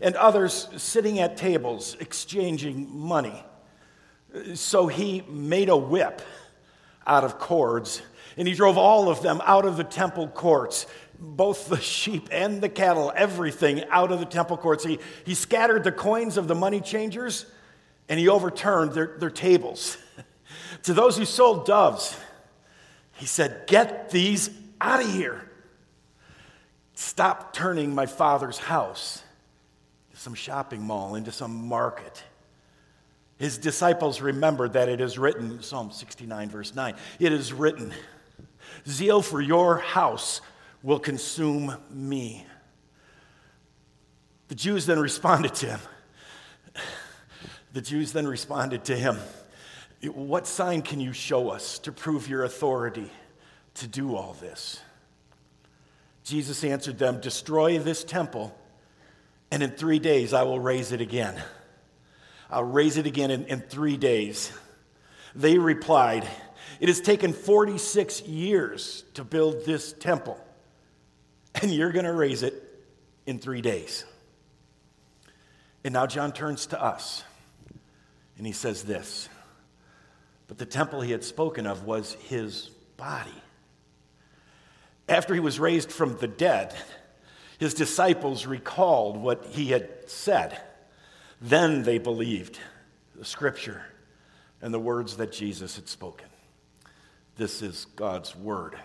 and others sitting at tables exchanging money. So he made a whip out of cords, and he drove all of them out of the temple courts, both the sheep and the cattle, everything out of the temple courts. He scattered the coins of the money changers, and he overturned their tables. To those who sold doves, he said, "Get these out of here. Stop turning my father's house, some shopping mall, into some market." His disciples remembered that it is written, Psalm 69, verse 9, "It is written, zeal for your house will consume me." The Jews then responded to him. "What sign can you show us to prove your authority to do all this?" Jesus answered them, "Destroy this temple, and in 3 days I will raise it again. I'll raise it again in 3 days." They replied, "It has taken 46 years to build this temple, and you're going to raise it in 3 days." And now John turns to us, and he says this, "But the temple he had spoken of was his body." After he was raised from the dead, his disciples recalled what he had said. Then they believed the scripture and the words that Jesus had spoken. This is God's word.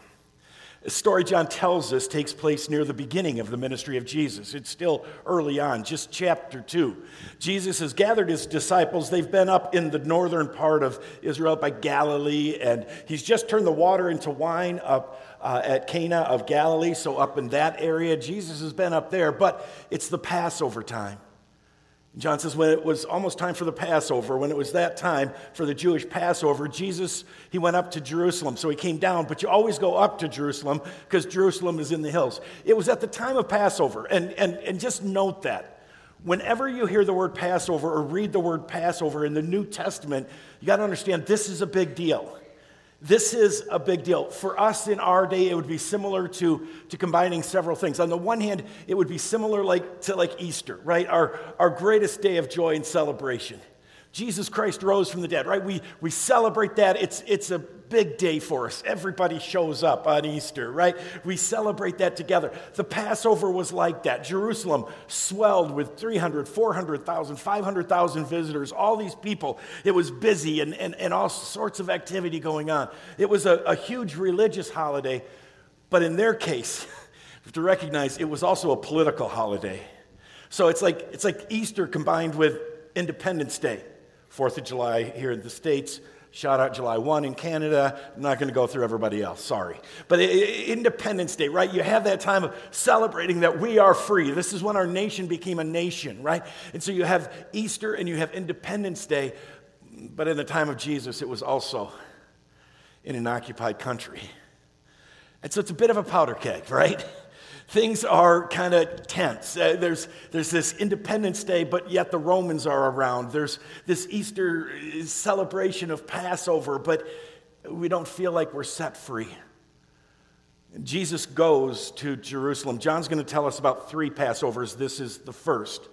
The story John tells us takes place near the beginning of the ministry of Jesus. It's still early on, just chapter 2. Jesus has gathered his disciples. They've been up in the northern part of Israel by Galilee, and he's just turned the water into wine up at Cana of Galilee, so up in that area. Jesus has been up there, but it's the Passover time. John says when it was almost time for the Passover, when it was that time for the Jewish Passover, Jesus, he went up to Jerusalem. So he came down, but you always go up to Jerusalem because Jerusalem is in the hills. It was at the time of Passover, and just note that. Whenever you hear the word Passover or read the word Passover in the New Testament, you got to understand this is a big deal. This is a big deal. For us in our day, it would be similar to combining several things. On the one hand, it would be similar to Easter, right? Our greatest day of joy and celebration. Jesus Christ rose from the dead, right? We celebrate that. It's a big day for us. Everybody shows up on Easter, right? We celebrate that together. The Passover was like that. Jerusalem swelled with 300, 400,000, 500,000 visitors, all these people. It was busy and all sorts of activity going on. It was a huge religious holiday, but in their case, you have to recognize it was also a political holiday. So it's like Easter combined with Independence Day. 4th of July here in the States, shout out July 1 in Canada. I'm not going to go through everybody else, sorry. But Independence Day, right? You have that time of celebrating that we are free. This is when our nation became a nation, right? And so you have Easter and you have Independence Day, but in the time of Jesus, it was also in an occupied country. And so it's a bit of a powder keg, right? Things are kind of tense. There's this Independence Day, but yet the Romans are around. There's this Easter celebration of Passover, but we don't feel like we're set free. Jesus goes to Jerusalem. John's going to tell us about 3 Passovers. This is the first.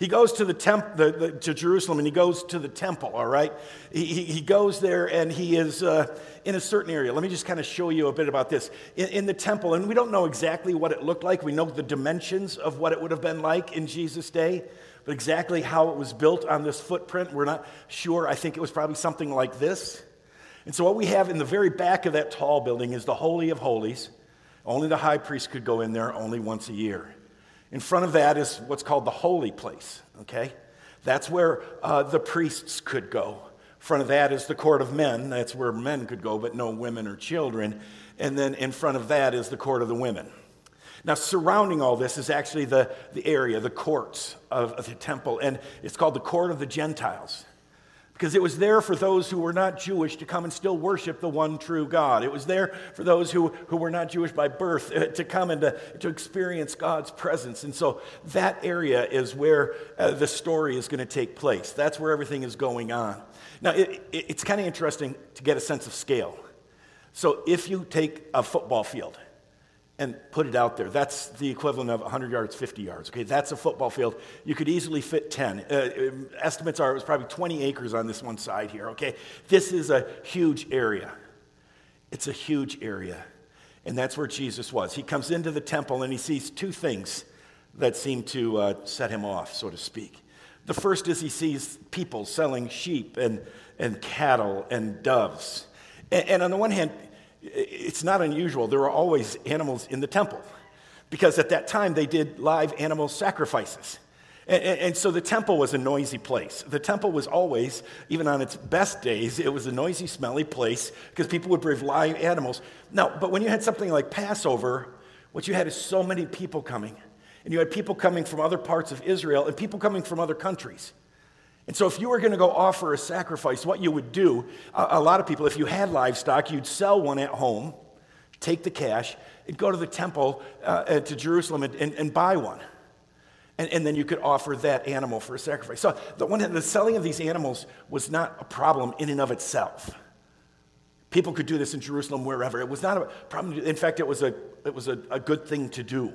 He goes to to Jerusalem, and he goes to the temple, all right? He goes there, and he is in a certain area. Let me just kind of show you a bit about this. In the temple, and we don't know exactly what it looked like. We know the dimensions of what it would have been like in Jesus' day, but exactly how it was built on this footprint, we're not sure. I think it was probably something like this. And so what we have in the very back of that tall building is the Holy of Holies. Only the high priest could go in there, only once a year. In front of that is what's called the holy place, okay? That's where the priests could go. In front of that is the court of men. That's where men could go, but no women or children. And then in front of that is the court of the women. Now, surrounding all this is actually the area, the courts of the temple, and it's called the court of the Gentiles, because it was there for those who were not Jewish to come and still worship the one true God. It was there for those who were not Jewish by birth to come and to experience God's presence. And so that area is where the story is going to take place. That's where everything is going on. Now, it's kind of interesting to get a sense of scale. So if you take a football field and put it out there. That's the equivalent of 100 yards, 50 yards. Okay, that's a football field. You could easily fit 10. Estimates are it was probably 20 acres on this one side here, okay? This is a huge area. It's a huge area. And that's where Jesus was. He comes into the temple and he sees two things that seem to set him off, so to speak. The first is he sees people selling sheep and cattle and doves. And on the one hand, it's not unusual. There were always animals in the temple because at that time they did live animal sacrifices. And so the temple was a noisy place. The temple was always, even on its best days, it was a noisy, smelly place because people would bring live animals. Now, but when you had something like Passover, what you had is so many people coming. And you had people coming from other parts of Israel and people coming from other countries. And so if you were going to go offer a sacrifice, what you would do, a lot of people, if you had livestock, you'd sell one at home, take the cash, and go to the temple to Jerusalem and buy one. And then you could offer that animal for a sacrifice. So the selling of these animals was not a problem in and of itself. People could do this in Jerusalem wherever. It was not a problem. In fact, it was a good thing to do.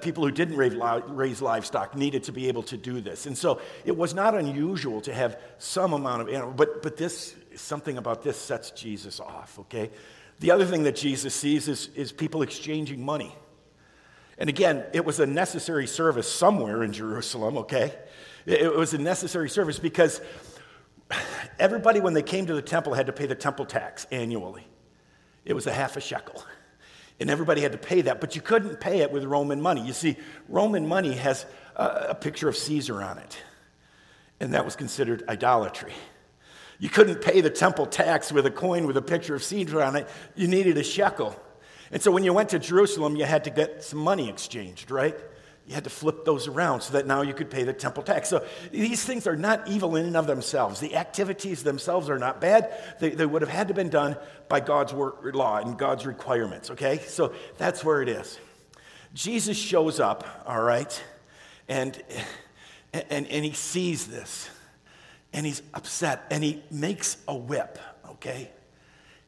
People who didn't raise livestock needed to be able to do this. And so it was not unusual to have some amount of animal. But this, something about this sets Jesus off, okay? The other thing that Jesus sees is people exchanging money. And again, it was a necessary service somewhere in Jerusalem, okay? It was a necessary service because everybody, when they came to the temple, had to pay the temple tax annually. It was a half a shekel. And everybody had to pay that, but you couldn't pay it with Roman money. You see, Roman money has a picture of Caesar on it, and that was considered idolatry. You couldn't pay the temple tax with a coin with a picture of Caesar on it. You needed a shekel. And so when you went to Jerusalem, you had to get some money exchanged, right? You had to flip those around so that now you could pay the temple tax. So these things are not evil in and of themselves. The activities themselves are not bad. They would have had to been done by God's law and God's requirements, okay? So that's where it is. Jesus shows up, all right, and he sees this, and he's upset, and he makes a whip, okay?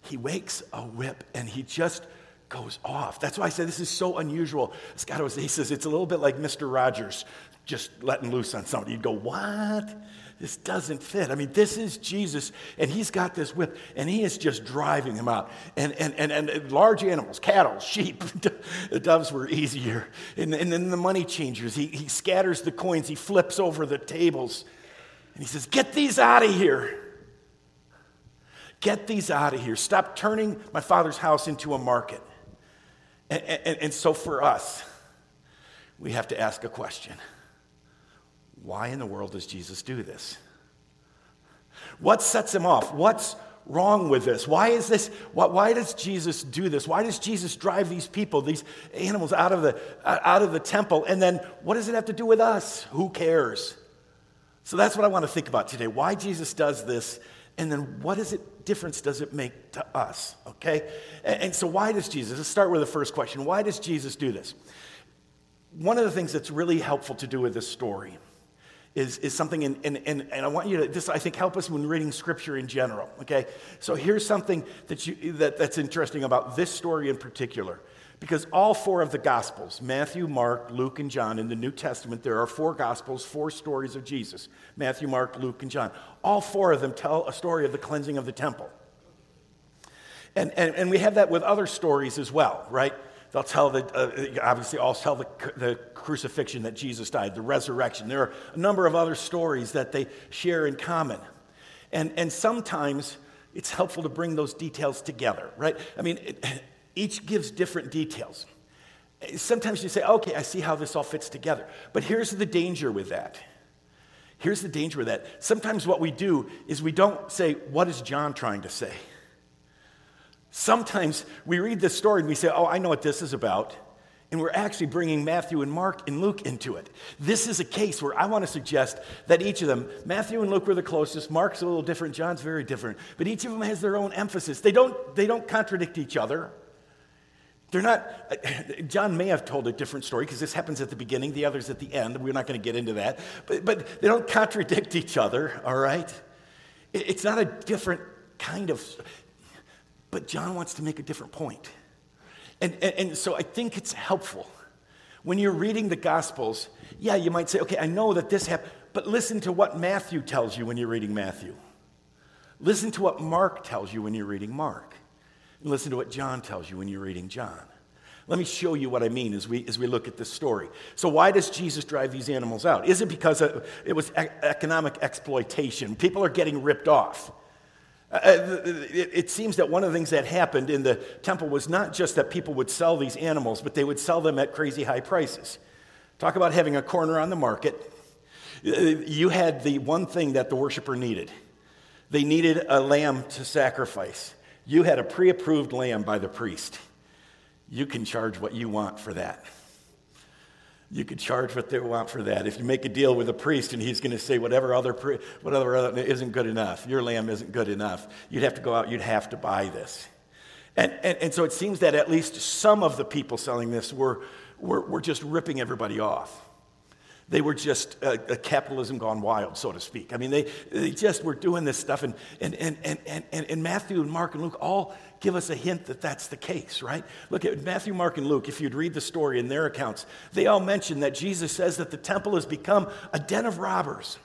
He makes a whip, and he just goes off. That's why I say this is so unusual. Scott O'Zee says it's a little bit like Mr. Rogers just letting loose on somebody. You'd go, what? This doesn't fit. I mean, this is Jesus, and he's got this whip, and he is just driving him out. And large animals, cattle, sheep, the doves were easier. And then the money changers, he scatters the coins, he flips over the tables, and he says, get these out of here. Get these out of here. Stop turning my Father's house into a market. And so for us, we have to ask a question. Why in the world does Jesus do this? What sets him off? What's wrong with this? Why is this? Why does Jesus do this? Why does Jesus drive these people, these animals out of the temple? And then what does it have to do with us? Who cares? So that's what I want to think about today. Why Jesus does this, and then what is it? Difference does it make to us, okay? And so why does Jesus, let's start with the first question, why does Jesus do this? One of the things that's really helpful to do with this story is something, and I want you to, this I think help us when reading scripture in general, okay? So here's something that's interesting about this story in particular, because all four of the Gospels, Matthew, Mark, Luke, and John, in the New Testament, there are four Gospels, four stories of Jesus, Matthew, Mark, Luke, and John. All four of them tell a story of the cleansing of the temple. And we have that with other stories as well, right? They'll tell the crucifixion that Jesus died, the resurrection. There are a number of other stories that they share in common. And sometimes it's helpful to bring those details together, right? I mean, each gives different details. Sometimes you say, okay, I see how this all fits together. But here's the danger with that. Sometimes what we do is we don't say, what is John trying to say? Sometimes we read this story and we say, oh, I know what this is about. And we're actually bringing Matthew and Mark and Luke into it. This is a case where I want to suggest that each of them, Matthew and Luke were the closest, Mark's a little different, John's very different, but each of them has their own emphasis. They don't contradict each other. They're not, John may have told a different story because this happens at the beginning, the other's at the end. We're not going to get into that. But they don't contradict each other, all right? It's not a different kind of, but John wants to make a different point. And so I think it's helpful. When you're reading the Gospels, yeah, you might say, okay, I know that this happened, but listen to what Matthew tells you when you're reading Matthew. Listen to what Mark tells you when you're reading Mark. And listen to what John tells you when you're reading John. Let me show you what I mean as we look at this story. So why does Jesus drive these animals out? Is it because it was economic exploitation? People are getting ripped off. It seems that one of the things that happened in the temple was not just that people would sell these animals, but they would sell them at crazy high prices. Talk about having a corner on the market. You had the one thing that the worshiper needed. They needed a lamb to sacrifice. You had a pre-approved lamb by the priest. You can charge what you want for that. You could charge what they want for that. If you make a deal with a priest and he's going to say whatever other isn't good enough, your lamb isn't good enough, you'd have to go out, you'd have to buy this. And so it seems that at least some of the people selling this were just ripping everybody off. They were just a capitalism gone wild, so to speak. I mean, they just were doing this stuff. And Matthew and Mark and Luke all give us a hint that that's the case, right? Look at Matthew, Mark, and Luke. If you'd read the story in their accounts, they all mention that Jesus says that the temple has become a den of robbers,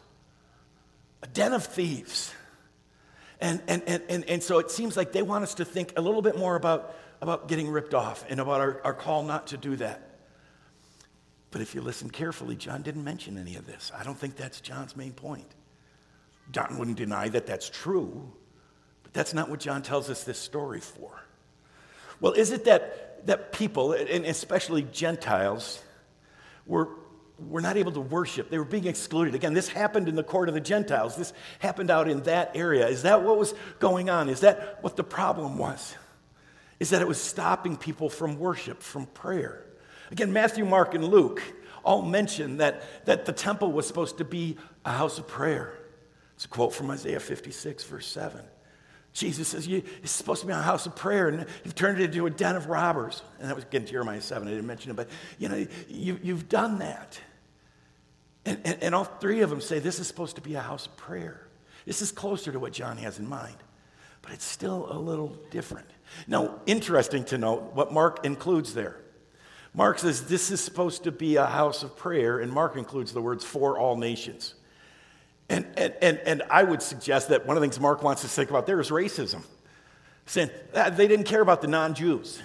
a den of thieves. And so it seems like they want us to think a little bit more about getting ripped off and about our call not to do that. But if you listen carefully, John didn't mention any of this. I don't think that's John's main point. John wouldn't deny that that's true, but that's not what John tells us this story for. Well, is it that people, and especially Gentiles, were not able to worship? They were being excluded. Again, this happened in the court of the Gentiles. This happened out in that area. Is that what was going on? Is that what the problem was? Is that it was stopping people from worship, from prayer? Again, Matthew, Mark, and Luke all mention that the temple was supposed to be a house of prayer. It's a quote from Isaiah 56, verse 7. Jesus says, it's supposed to be a house of prayer, and you've turned it into a den of robbers. And that was, again, Jeremiah 7. I didn't mention it, but, you've done that. And all three of them say this is supposed to be a house of prayer. This is closer to what John has in mind, but it's still a little different. Now, interesting to note what Mark includes there. Mark says this is supposed to be a house of prayer, and Mark includes the words for all nations. And I would suggest that one of the things Mark wants us to think about there is racism. Saying they didn't care about the non-Jews.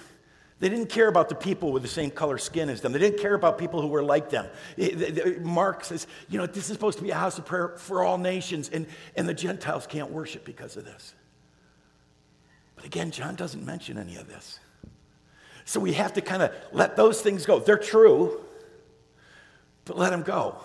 They didn't care about the people with the same color skin as them. They didn't care about people who were like them. Mark says, this is supposed to be a house of prayer for all nations, and the Gentiles can't worship because of this. But again, John doesn't mention any of this. So we have to kind of let those things go. They're true, but let them go.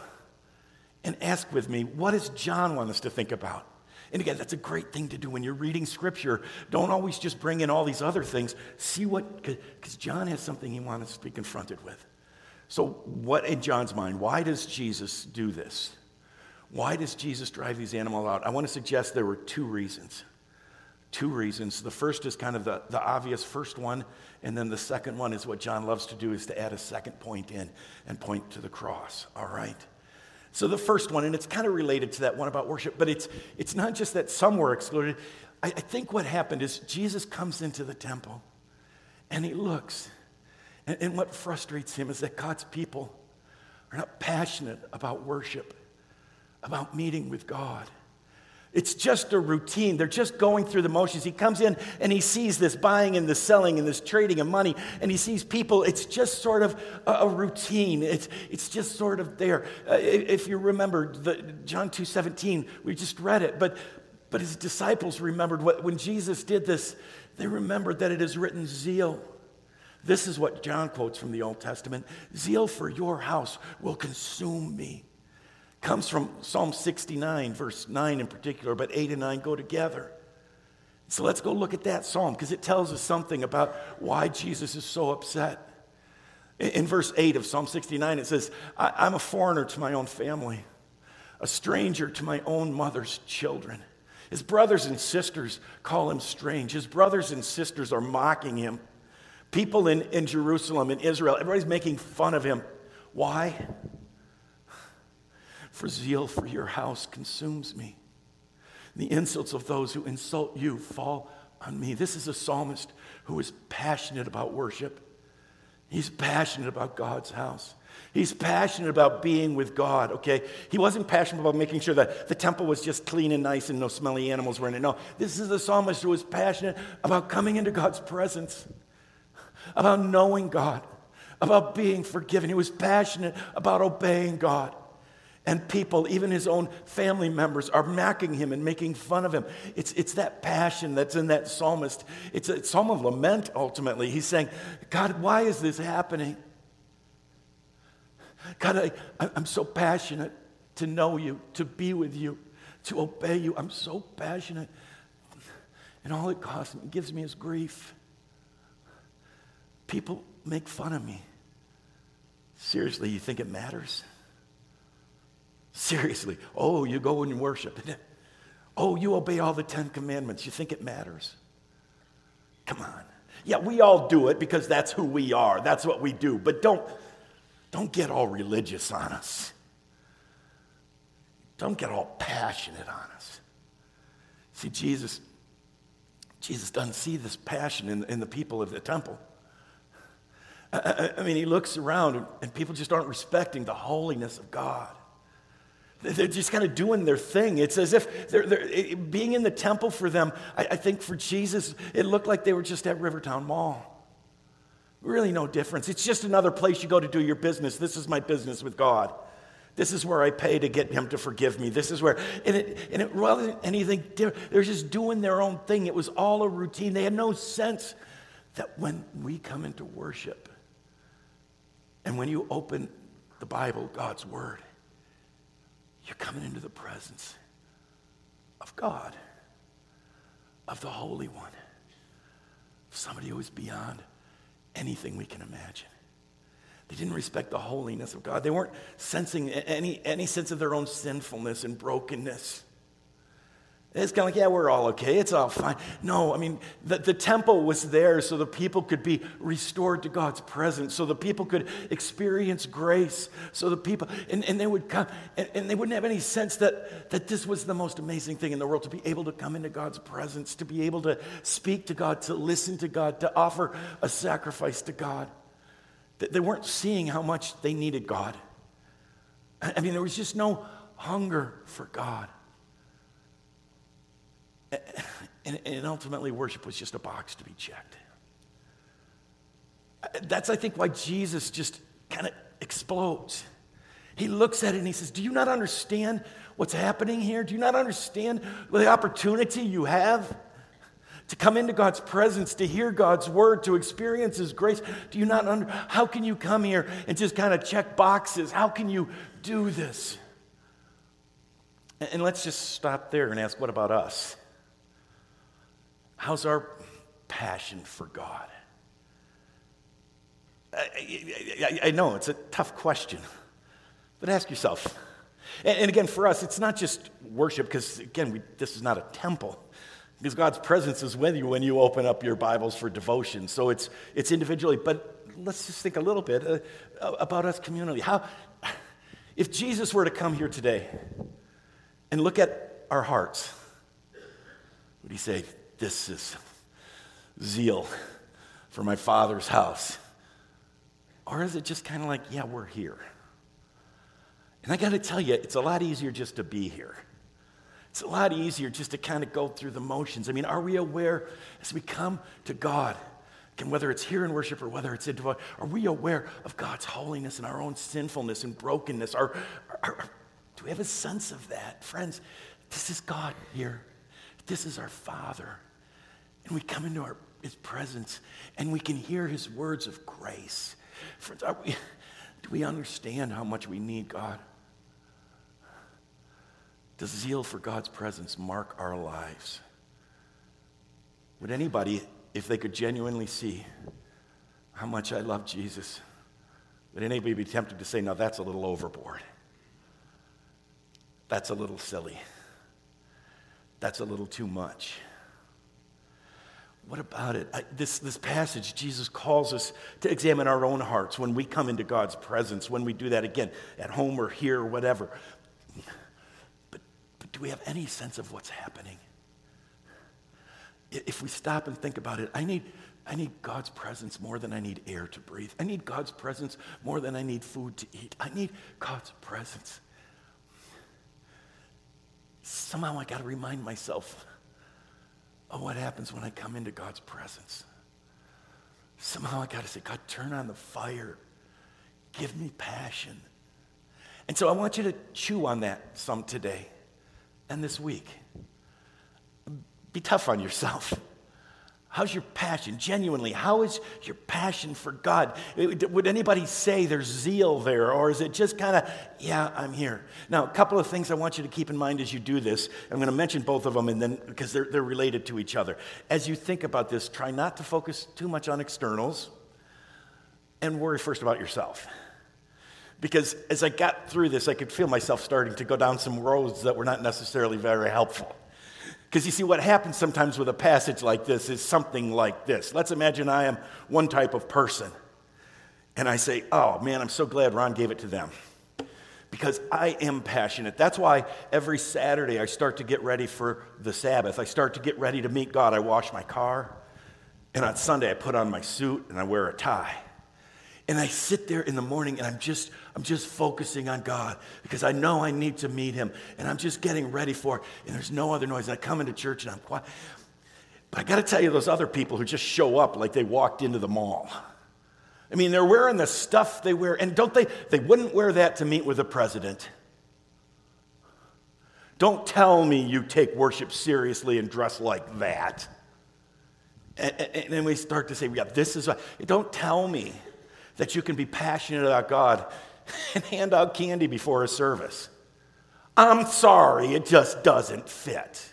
And ask with me, what does John want us to think about? And again, that's a great thing to do when you're reading Scripture. Don't always just bring in all these other things. See because John has something he wants us to be confronted with. So what in John's mind, why does Jesus do this? Why does Jesus drive these animals out? I want to suggest there were two reasons. The first is kind of the obvious first one, and then the second one is what John loves to do, is to add a second point in and point to the cross, all right? So the first one, and it's kind of related to that one about worship, but it's not just that some were excluded. I think what happened is Jesus comes into the temple, and he looks, and what frustrates him is that God's people are not passionate about worship, about meeting with God. It's just a routine. They're just going through the motions. He comes in and he sees this buying and this selling and this trading of money, and he sees people. It's just sort of a routine. It's just sort of there. If you remember John 2:17, we just read it, but his disciples remembered when Jesus did this, they remembered that it is written, zeal. This is what John quotes from the Old Testament. Zeal for your house will consume me. Comes from Psalm 69, verse 9 in particular, but 8 and 9 go together. So let's go look at that psalm, because it tells us something about why Jesus is so upset. In verse 8 of Psalm 69, it says, I'm a foreigner to my own family, a stranger to my own mother's children. His brothers and sisters call him strange. His brothers and sisters are mocking him. People in Jerusalem, in Israel, everybody's making fun of him. Why? For zeal for your house consumes me. The insults of those who insult you fall on me. This is a psalmist who is passionate about worship. He's passionate about God's house. He's passionate about being with God, okay? He wasn't passionate about making sure that the temple was just clean and nice and no smelly animals were in it. No, this is the psalmist who was passionate about coming into God's presence, about knowing God, about being forgiven. He was passionate about obeying God. And people, even his own family members, are mocking him and making fun of him. It's that passion that's in that psalmist. It's a psalm of lament, ultimately. He's saying, God, why is this happening? God, I'm so passionate to know you, to be with you, to obey you. I'm so passionate. And all it costs me, it gives me is grief. People make fun of me. Seriously, you think it matters? Seriously. Oh, you go and worship. Oh, you obey all the 10 commandments. You think it matters? Come on. Yeah, we all do it because that's who we are. That's what we do. But don't get all religious on us. Don't get all passionate on us. See, Jesus doesn't see this passion in the people of the temple. I mean, he looks around and people just aren't respecting the holiness of God. They're just kind of doing their thing. It's as if they're being in the temple for them. I think for Jesus, it looked like they were just at Rivertown Mall. Really no difference. It's just another place you go to do your business. This is my business with God. This is where I pay to get him to forgive me. This is where, and it wasn't anything different. They're just doing their own thing. It was all a routine. They had no sense that when we come into worship and when you open the Bible, God's Word, you're coming into the presence of God, of the Holy One, somebody who is beyond anything we can imagine. They didn't respect the holiness of God. They weren't sensing any sense of their own sinfulness and brokenness. It's kind of like, yeah, we're all okay. It's all fine. No, I mean, the temple was there so the people could be restored to God's presence, so the people could experience grace, so the people, and they would come, and they wouldn't have any sense that this was the most amazing thing in the world, to be able to come into God's presence, to be able to speak to God, to listen to God, to offer a sacrifice to God. They weren't seeing how much they needed God. I mean, there was just no hunger for God. And ultimately, worship was just a box to be checked. That's, I think, why Jesus just kind of explodes. He looks at it and he says, do you not understand what's happening here? Do you not understand the opportunity you have to come into God's presence, to hear God's word, to experience his grace? Do you not how can you come here and just kind of check boxes? How can you do this? And let's just stop there and ask, what about us? How's our passion for God? I know it's a tough question, but ask yourself. And again, for us, it's not just worship, because again, this is not a temple. Because God's presence is with you when you open up your Bibles for devotion. So it's individually, but let's just think a little bit about us communally. How, if Jesus were to come here today and look at our hearts, would he say, this is zeal for my Father's house? Or is it just kind of like, yeah, we're here? And I got to tell you, it's a lot easier just to be here. It's a lot easier just to kind of go through the motions. I mean, are we aware as we come to God, and whether it's here in worship or whether it's in devotion, are we aware of God's holiness and our own sinfulness and brokenness? Do we have a sense of that? Friends, this is God here. This is our Father. And we come into his presence, and we can hear his words of grace. Friends, do we understand how much we need God? Does zeal for God's presence mark our lives? Would anybody, if they could genuinely see how much I love Jesus, would anybody be tempted to say, no, that's a little overboard? That's a little silly. That's a little too much. What about it? This passage, Jesus calls us to examine our own hearts when we come into God's presence, when we do that again, at home or here or whatever. But do we have any sense of what's happening? If we stop and think about it, I need I need God's presence more than I need air to breathe. I need God's presence more than I need food to eat. I need God's presence. Somehow I got to remind myself of what happens when I come into God's presence. Somehow I got to say, God, turn on the fire. Give me passion. And so I want you to chew on that some today and this week. Be tough on yourself. How's your passion? Genuinely, how is your passion for God? Would anybody say there's zeal there, or is it just kind of, yeah, I'm here? Now, a couple of things I want you to keep in mind as you do this. I'm going to mention both of them, and then because they're related to each other. As you think about this, try not to focus too much on externals, and worry first about yourself. Because as I got through this, I could feel myself starting to go down some roads that were not necessarily very helpful. Because you see, what happens sometimes with a passage like this is something like this. Let's imagine I am one type of person, and I say, oh, man, I'm so glad Ron gave it to them, because I am passionate. That's why every Saturday I start to get ready for the Sabbath. I start to get ready to meet God. I wash my car, and on Sunday I put on my suit, and I wear a tie. And I sit there in the morning, and I'm just focusing on God, because I know I need to meet him, and I'm just getting ready for it, and there's no other noise. And I come into church, and I'm quiet. But I got to tell you, those other people who just show up like they walked into the mall. I mean, they're wearing the stuff they wear, and don't they wouldn't wear that to meet with the president. Don't tell me you take worship seriously and dress like that. And then we start to say, yeah, this is what, don't tell me that you can be passionate about God and hand out candy before a service. I'm sorry, it just doesn't fit.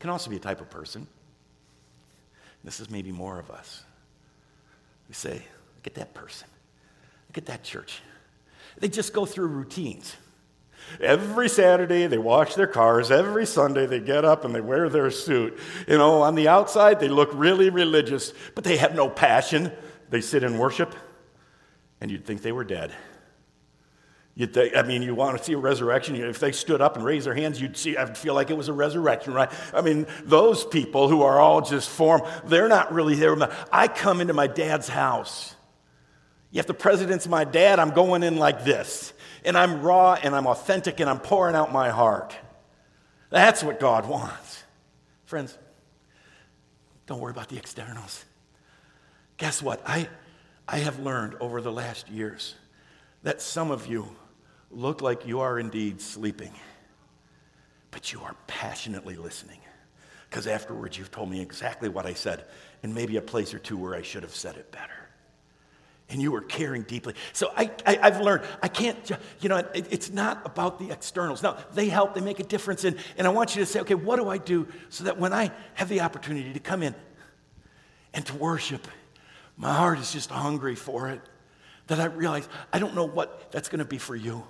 Can also be a type of person. This is maybe more of us. We say, look at that person. Look at that church. They just go through routines. Every Saturday, they wash their cars. Every Sunday, they get up and they wear their suit. You know, on the outside, they look really religious, but they have no passion. They sit in worship, and you'd think they were dead. You want to see a resurrection. If they stood up and raised their hands, I'd feel like it was a resurrection, right? I mean, those people who are all just form, they're not really there. I come into my dad's house. If the president's my dad, I'm going in like this. And I'm raw, and I'm authentic, and I'm pouring out my heart. That's what God wants. Friends, don't worry about the externals. Guess what? I have learned over the last years that some of you look like you are indeed sleeping, but you are passionately listening, because afterwards you've told me exactly what I said, and maybe a place or two where I should have said it better. And you were caring deeply. So I've learned, I can't, it's not about the externals. Now, they help, they make a difference. And I want you to say, okay, what do I do so that when I have the opportunity to come in and to worship, my heart is just hungry for it, that I realize I don't know what that's going to be for you.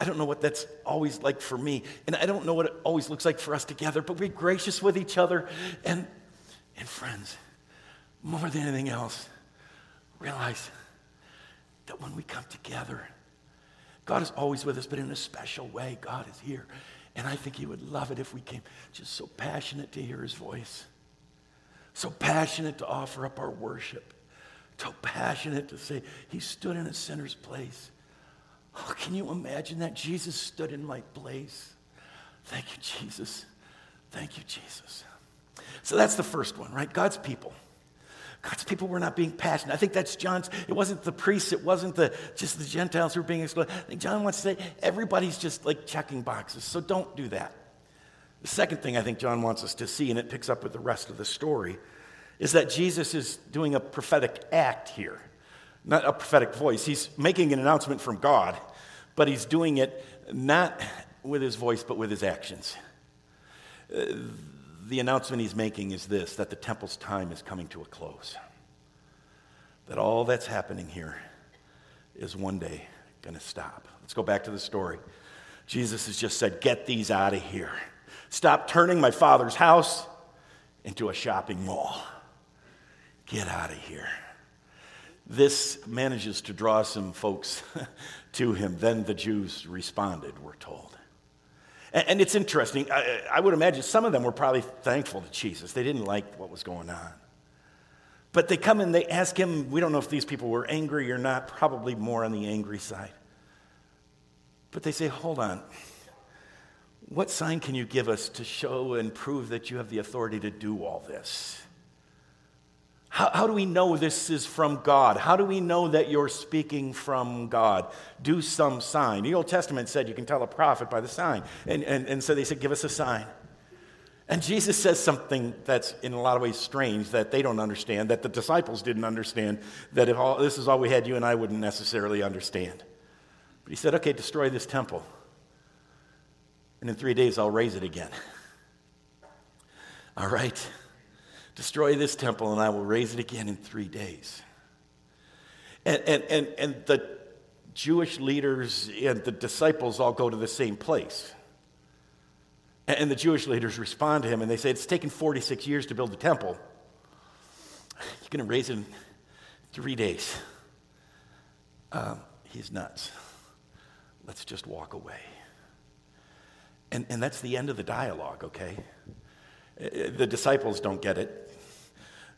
I don't know what that's always like for me. And I don't know what it always looks like for us together, but be gracious with each other. And friends, more than anything else, realize that when we come together, God is always with us, but in a special way, God is here. And I think he would love it if we came just so passionate to hear his voice, so passionate to offer up our worship, so passionate to say, he stood in a sinner's place. Oh, can you imagine that? Jesus stood in my place. Thank you, Jesus. Thank you, Jesus. So that's the first one, right? God's people were not being passionate. I think that's John's. It wasn't the priests. It wasn't just the Gentiles who were being excluded. I think John wants to say everybody's just like checking boxes, so don't do that. The second thing I think John wants us to see, and it picks up with the rest of the story, is that Jesus is doing a prophetic act here, not a prophetic voice. He's making an announcement from God, but he's doing it not with his voice but with his actions. The announcement he's making is this, that the temple's time is coming to a close. That all that's happening here is one day going to stop. Let's go back to the story. Jesus has just said, get these out of here. Stop turning my Father's house into a shopping mall. Get out of here. This manages to draw some folks to him. Then the Jews responded, we're told. And it's interesting. I would imagine some of them were probably thankful to Jesus. They didn't like what was going on. But they come and they ask him, we don't know if these people were angry or not, probably more on the angry side. But they say, hold on. What sign can you give us to show and prove that you have the authority to do all this? How do we know this is from God? How do we know that you're speaking from God? Do some sign. The Old Testament said you can tell a prophet by the sign. And so they said, give us a sign. And Jesus says something that's in a lot of ways strange that they don't understand, that the disciples didn't understand, that if all this is all we had, you and I wouldn't necessarily understand. But he said, okay, destroy this temple. And in 3 days, I'll raise it again. All right? Destroy this temple, and I will raise it again in 3 days. And the Jewish leaders and the disciples all go to the same place. And the Jewish leaders respond to him, and they say, it's taken 46 years to build the temple. You're going to raise it in 3 days. He's nuts. Let's just walk away. And that's the end of the dialogue, okay? The disciples don't get it.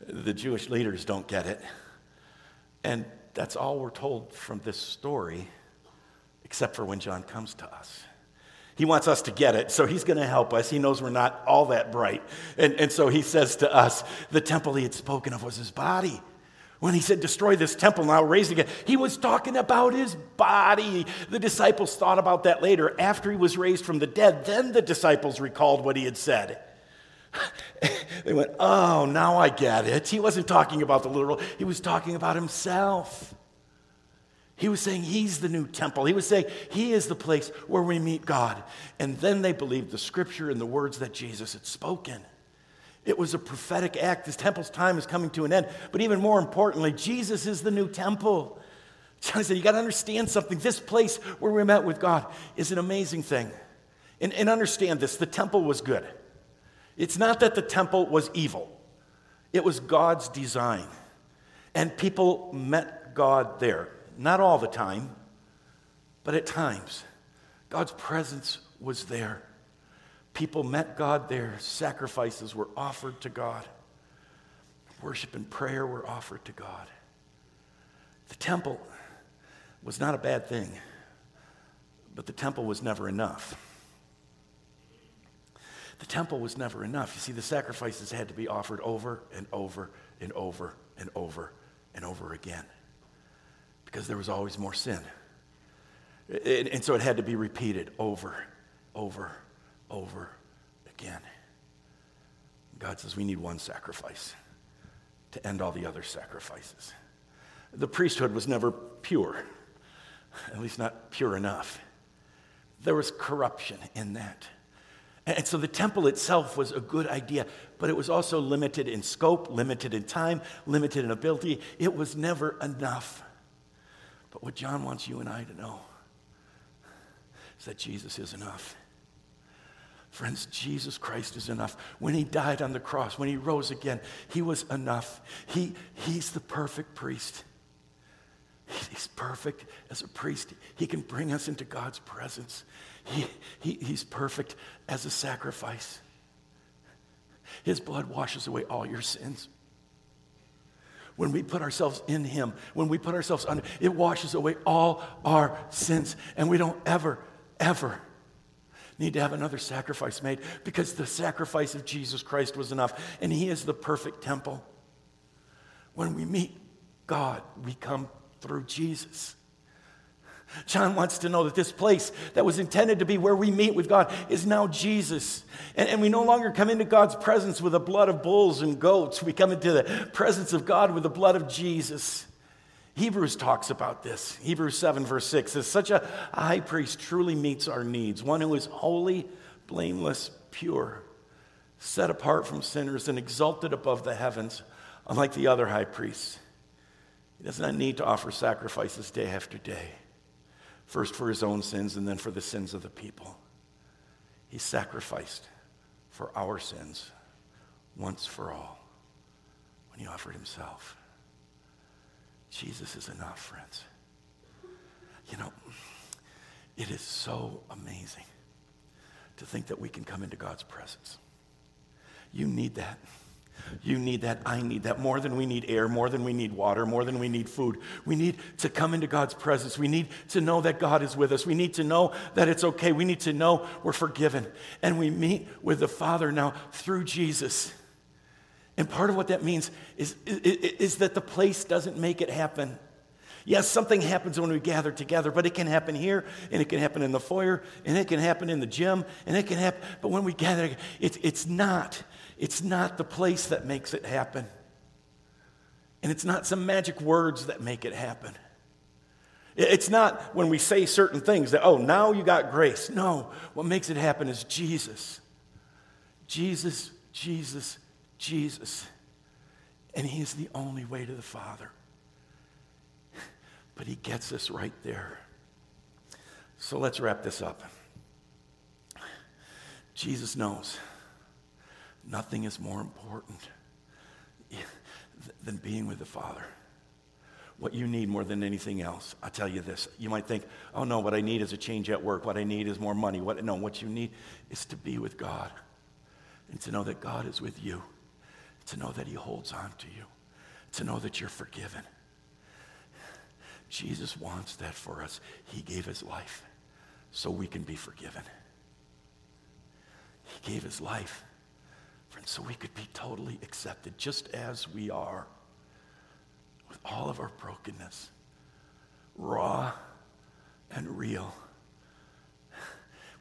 The Jewish leaders don't get it. And that's all we're told from this story, except for when John comes to us. He wants us to get it, so he's going to help us. He knows we're not all that bright. And so he says to us, the temple he had spoken of was his body. When he said, destroy this temple and I'll raise it again, he was talking about his body. The disciples thought about that later. After he was raised from the dead, then the disciples recalled what he had said. They went, oh, now I get it. He wasn't talking about the literal. He was talking about himself. He was saying he's the new temple. He was saying he is the place where we meet God. And then they believed the scripture and the words that Jesus had spoken. It was a prophetic act. This temple's time is coming to an end. But even more importantly, Jesus is the new temple. John said, you got to understand something. This place where we met with God is an amazing thing. And understand this. The temple was good. It's not that the temple was evil. It was God's design. And people met God there. Not all the time, but at times. God's presence was there. People met God there. Sacrifices were offered to God. Worship and prayer were offered to God. The temple was not a bad thing, but the temple was never enough. The temple was never enough. You see, the sacrifices had to be offered over and over and over and over and over again because there was always more sin. And so it had to be repeated over again. God says we need one sacrifice to end all the other sacrifices. The priesthood was never pure, at least not pure enough. There was corruption in that. And so the temple itself was a good idea, but it was also limited in scope, limited in time, limited in ability. It was never enough. But what John wants you and I to know is that Jesus is enough. Friends, Jesus Christ is enough. When he died on the cross, when he rose again, he was enough. He's the perfect priest. He's perfect as a priest. He can bring us into God's presence. He's perfect as a sacrifice. His blood washes away all your sins. When we put ourselves in him, when we put ourselves under, it washes away all our sins. And we don't ever, ever need to have another sacrifice made because the sacrifice of Jesus Christ was enough. And he is the perfect temple. When we meet God, we come through Jesus. John wants to know that this place that was intended to be where we meet with God is now Jesus. And we no longer come into God's presence with the blood of bulls and goats. We come into the presence of God with the blood of Jesus. Hebrews talks about this. Hebrews 7, verse 6 says, such a high priest truly meets our needs, one who is holy, blameless, pure, set apart from sinners and exalted above the heavens, unlike the other high priests. He does not need to offer sacrifices day after day. First for his own sins and then for the sins of the people. He sacrificed for our sins once for all when he offered himself. Jesus is enough, friends. You know, it is so amazing to think that we can come into God's presence. You need that. You need that. I need that more than we need air, more than we need water, more than we need food. We need to come into God's presence. We need to know that God is with us. We need to know that it's okay. We need to know we're forgiven. And we meet with the Father now through Jesus. And part of what that means is that the place doesn't make it happen. Yes, something happens when we gather together, but it can happen here, and it can happen in the foyer, and it can happen in the gym, and it can happen. But when we gather, it's not the place that makes it happen. And it's not some magic words that make it happen. It's not when we say certain things that, oh, now you got grace. No, what makes it happen is Jesus. Jesus, Jesus, Jesus. And he is the only way to the Father. But he gets us right there. So let's wrap this up. Jesus knows nothing is more important than being with the Father. What you need more than anything else, I'll tell you this. You might think, oh no, what I need is a change at work. What I need is more money. What you need is to be with God and to know that God is with you, to know that he holds on to you, to know that you're forgiven. Jesus wants that for us. He gave his life so we can be forgiven. He gave his life so we could be totally accepted just as we are, with all of our brokenness, raw and real.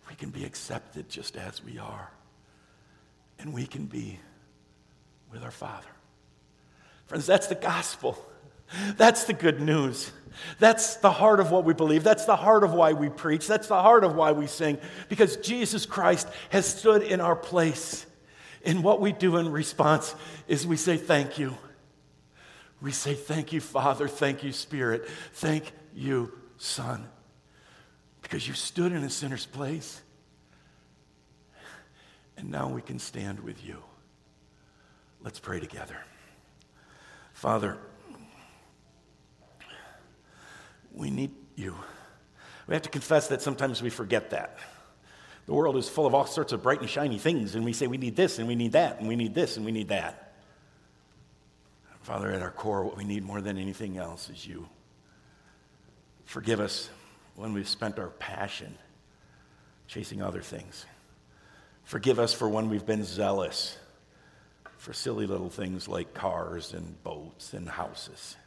We can be accepted just as we are, and we can be with our Father. Friends, that's the gospel. That's the good news. That's the heart of what we believe. That's the heart of why we preach. That's the heart of why we sing, because Jesus Christ has stood in our place. And what we do in response is we say thank you. We say thank you, Father. Thank you, Spirit. Thank you, Son. Because you stood in a sinner's place. And now we can stand with you. Let's pray together. Father, we need you. We have to confess that sometimes we forget that. The world is full of all sorts of bright and shiny things, and we say we need this, and we need that, and we need this, and we need that. Father, at our core, what we need more than anything else is you. Forgive us when we've spent our passion chasing other things. Forgive us for when we've been zealous for silly little things like cars and boats and houses.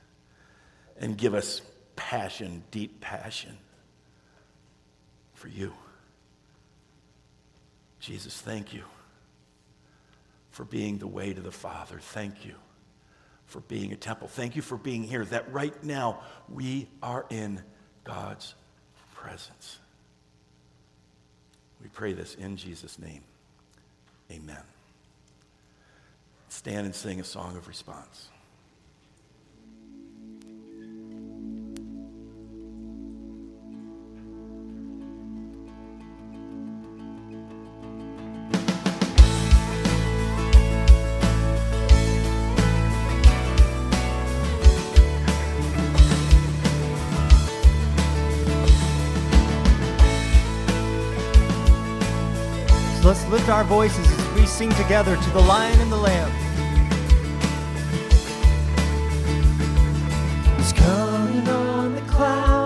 And give us passion, deep passion for you. Jesus, thank you for being the way to the Father. Thank you for being a temple. Thank you for being here, that right now we are in God's presence. We pray this in Jesus' name. Amen. Stand and sing a song of response. Let's lift our voices as we sing together to the Lion and the Lamb. He's coming on the clouds.